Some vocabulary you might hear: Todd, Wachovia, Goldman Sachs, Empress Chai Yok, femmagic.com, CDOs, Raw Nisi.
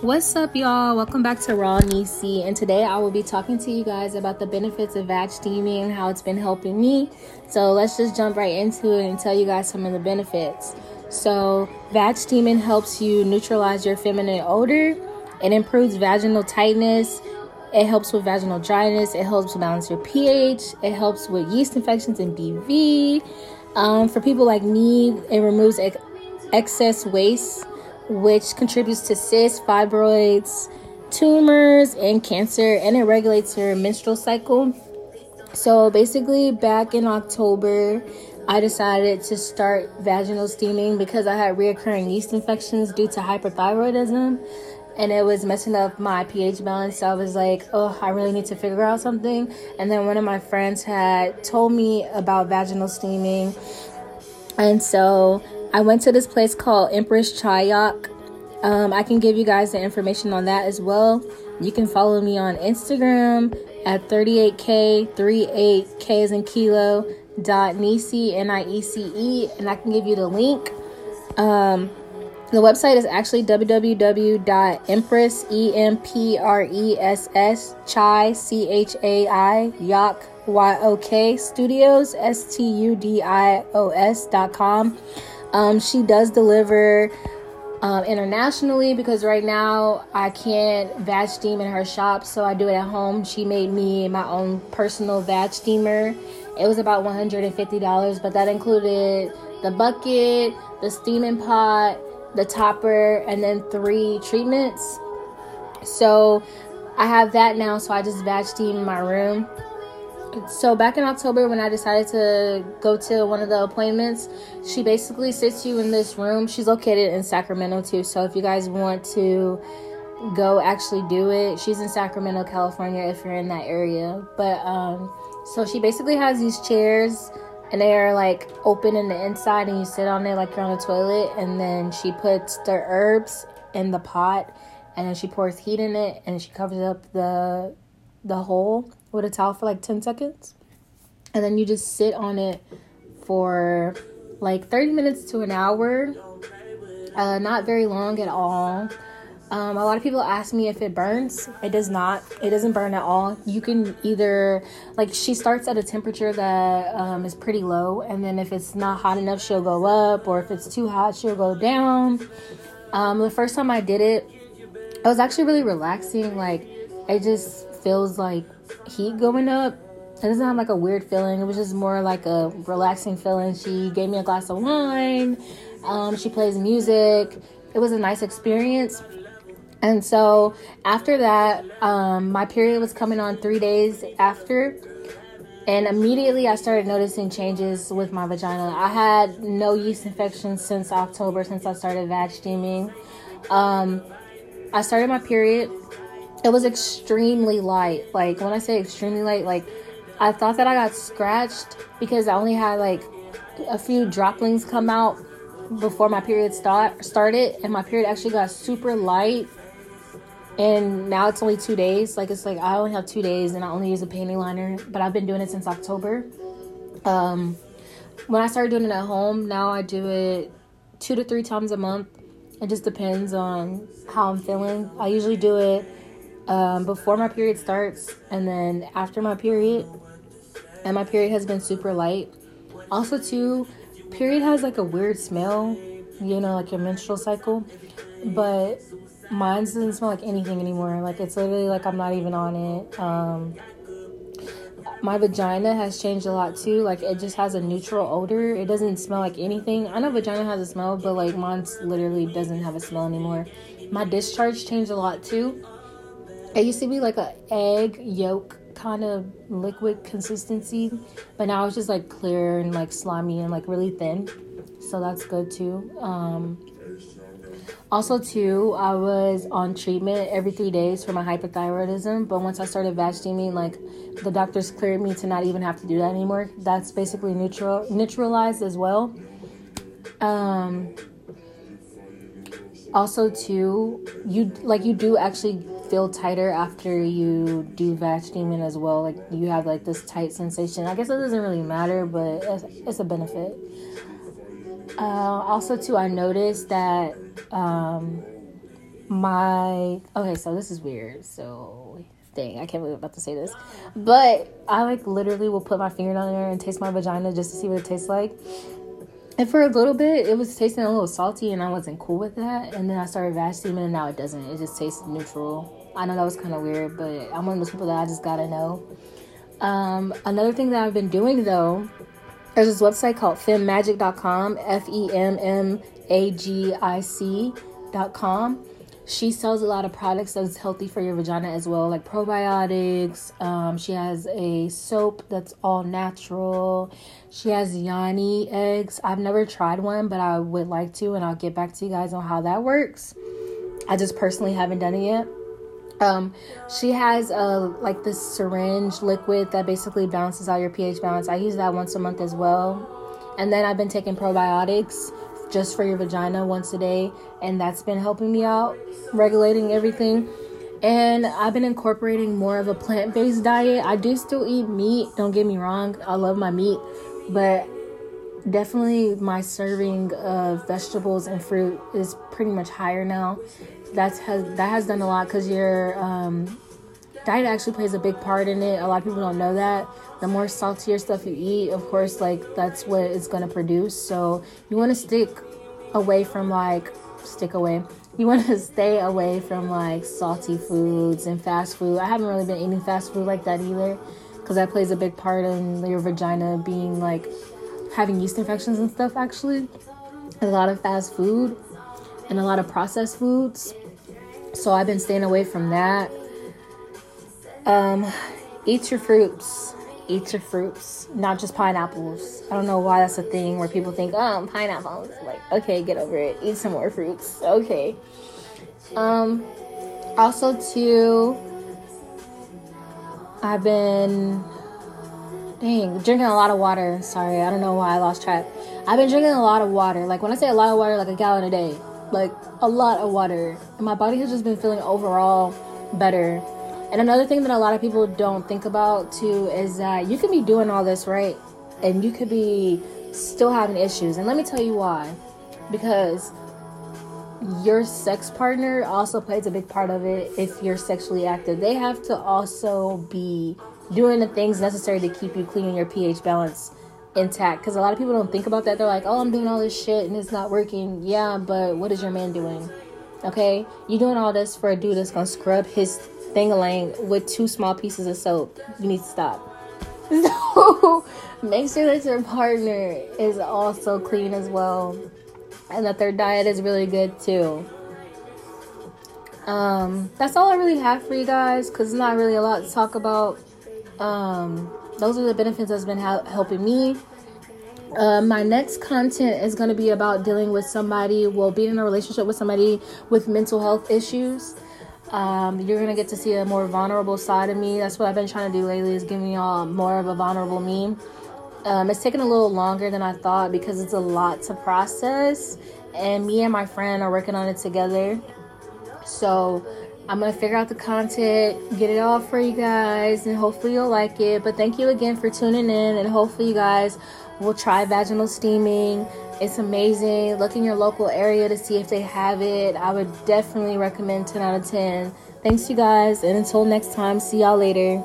What's up, y'all? Welcome back to Raw Nisi, and today I will be talking to you guys about the benefits of vag steaming and how it's been helping me. So let's just jump right into it and tell you guys some of the benefits. So vag steaming helps you neutralize your feminine odor. It improves vaginal tightness. It helps with vaginal dryness. It helps balance your pH. It helps with yeast infections and BV. For people like me, it removes excess waste, which contributes to cysts, fibroids, tumors, and cancer, and it regulates your menstrual cycle. So basically, back in October, I decided to start vaginal steaming because I had reoccurring yeast infections due to hyperthyroidism, and it was messing up my pH balance. So I was like, oh, I really need to figure out something. And then one of my friends had told me about vaginal steaming, and so I went to this place called Empress Chai Yok. I can give you guys the information on that as well. You can follow me on Instagram at 38K38K as in kilo.Niece, N-I-E-C-E, and I can give you the link. The website is actually www.empress, E-M-P-R-E-S-S, Chai, C-H-A-I, Yok, Y-O-K, Studios, S-T-U-D-I-O-S.com. She does deliver internationally because right now I can't vag steam in her shop, so I do it at home. She made me my own personal vag steamer. It was about $150, but that included the bucket, the steaming pot, the topper, and then 3 treatments. So I have that now, so I just vag steam in my room. So back in October, when I decided to go to one of the appointments, she basically sits you in this room. She's located in Sacramento too, so if you guys want to go actually do it, she's in Sacramento, California, if you're in that area. But so she basically has these chairs, and they are like open in the inside, and you sit on it like you're on a toilet, and then she puts the herbs in the pot, and then she pours heat in it, and she covers up the hole with a towel for like 10 seconds, and then you just sit on it for like 30 minutes to an hour. Not very long at all. A lot of people ask me if it burns. It does not. It doesn't burn at all. You can either, like, she starts at a temperature that is pretty low, and then if it's not hot enough, she'll go up, or if it's too hot, she'll go down. The first time I did it, it was actually really relaxing. Like, it just feels like heat going up. It doesn't have like a weird feeling. It was just more like a relaxing feeling. She gave me a glass of wine. She plays music. It was a nice experience. And so after that, my period was coming on 3 days after, and immediately I started noticing changes with my vagina. I had no yeast infections since October, since I started vag steaming. I started my period. It was extremely light. Like, when I say extremely light, like, I thought that I got scratched because I only had like a few droplings come out before my period started, and my period actually got super light, and now it's only 2 days. Like, it's like I only have 2 days, and I only use a panty liner, but I've been doing it since October. When I started doing it at home, now I do it 2 to 3 times a month. It just depends on how I'm feeling. I usually do it before my period starts, and then after my period, and my period has been super light. Also too, period has like a weird smell, you know, like your menstrual cycle, but mine doesn't smell like anything anymore. Like, it's literally like I'm not even on it. My vagina has changed a lot too. Like, it just has a neutral odor. It doesn't smell like anything. I know vagina has a smell, but like mine's literally doesn't have a smell anymore. My discharge changed a lot too. It used to be like a egg yolk kind of liquid consistency, but now it's just like clear and like slimy and like really thin, so that's good too. Also too, I was on treatment every 3 days for my hyperthyroidism, but once I started vag steaming, like, the doctors cleared me to not even have to do that anymore. That's basically neutralized as well. Also too, you do actually feel tighter after you do vag steaming as well. Like, you have like this tight sensation. I guess it doesn't really matter, but it's a benefit. Also too, I noticed that So this is weird. So dang, I can't believe I'm about to say this, but I like literally will put my finger down there and taste my vagina just to see what it tastes like. And for a little bit, it was tasting a little salty, and I wasn't cool with that. And then I started vag steaming, and now it doesn't. It just tastes neutral. I know that was kind of weird, but I'm one of those people that I just gotta know. Another thing that I've been doing, though, there's this website called femmagic.com, femmagic.com. She sells a lot of products that's healthy for your vagina as well, like probiotics. She has a soap that's all natural. She has yoni eggs. I've never tried one, but I would like to, and I'll get back to you guys on how that works. I just personally haven't done it yet. She has like this syringe liquid that basically balances out your pH balance. I use that once a month as well. And then I've been taking probiotics just for your vagina once a day, and that's been helping me out regulating everything. And I've been incorporating more of a plant-based diet. I do still eat meat, don't get me wrong, I love my meat, but definitely my serving of vegetables and fruit is pretty much higher now. That has done a lot, because your diet actually plays a big part in it. A lot of people don't know that. The more saltier stuff you eat, of course, like that's what it's going to produce. So you want to You want to stay away from like salty foods and fast food. I haven't really been eating fast food like that either, because that plays a big part in your vagina being like having yeast infections and stuff. Actually, a lot of fast food and a lot of processed foods, so I've been staying away from that. Eat your fruits, not just pineapples. I don't know why that's a thing where people think, pineapples, like, okay, get over it, eat some more fruits, okay. Also too, I've been drinking a lot of water. Sorry, I don't know why I lost track. I've been drinking a lot of water. Like, when I say a lot of water, like a gallon a day. Like, a lot of water. And my body has just been feeling overall better. And another thing that a lot of people don't think about, too, is that you could be doing all this, right? And you could be still having issues. And let me tell you why. Because your sex partner also plays a big part of it. If you're sexually active, they have to also be doing the things necessary to keep you clean and your pH balance intact, because a lot of people don't think about that. They're like, oh, I'm doing all this shit and it's not working. Yeah, but what is your man doing? Okay, you're doing all this for a dude that's gonna scrub his thing-a-lang with 2 small pieces of soap. You need to stop. So make sure that your partner is also clean as well, and that their diet is really good too. That's all I really have for you guys, because it's not really a lot to talk about. Those are the benefits that's been helping me. My next content is going to be about dealing with somebody, being in a relationship with somebody with mental health issues. You're going to get to see a more vulnerable side of me. That's what I've been trying to do lately, is giving y'all more of a vulnerable me. It's taken a little longer than I thought, because it's a lot to process, and me and my friend are working on it together. So I'm going to figure out the content, get it all for you guys, and hopefully you'll like it. But thank you again for tuning in, and hopefully you guys will try vaginal steaming. It's amazing. Look in your local area to see if they have it. I would definitely recommend 10 out of 10. Thanks, you guys, and until next time, see y'all later.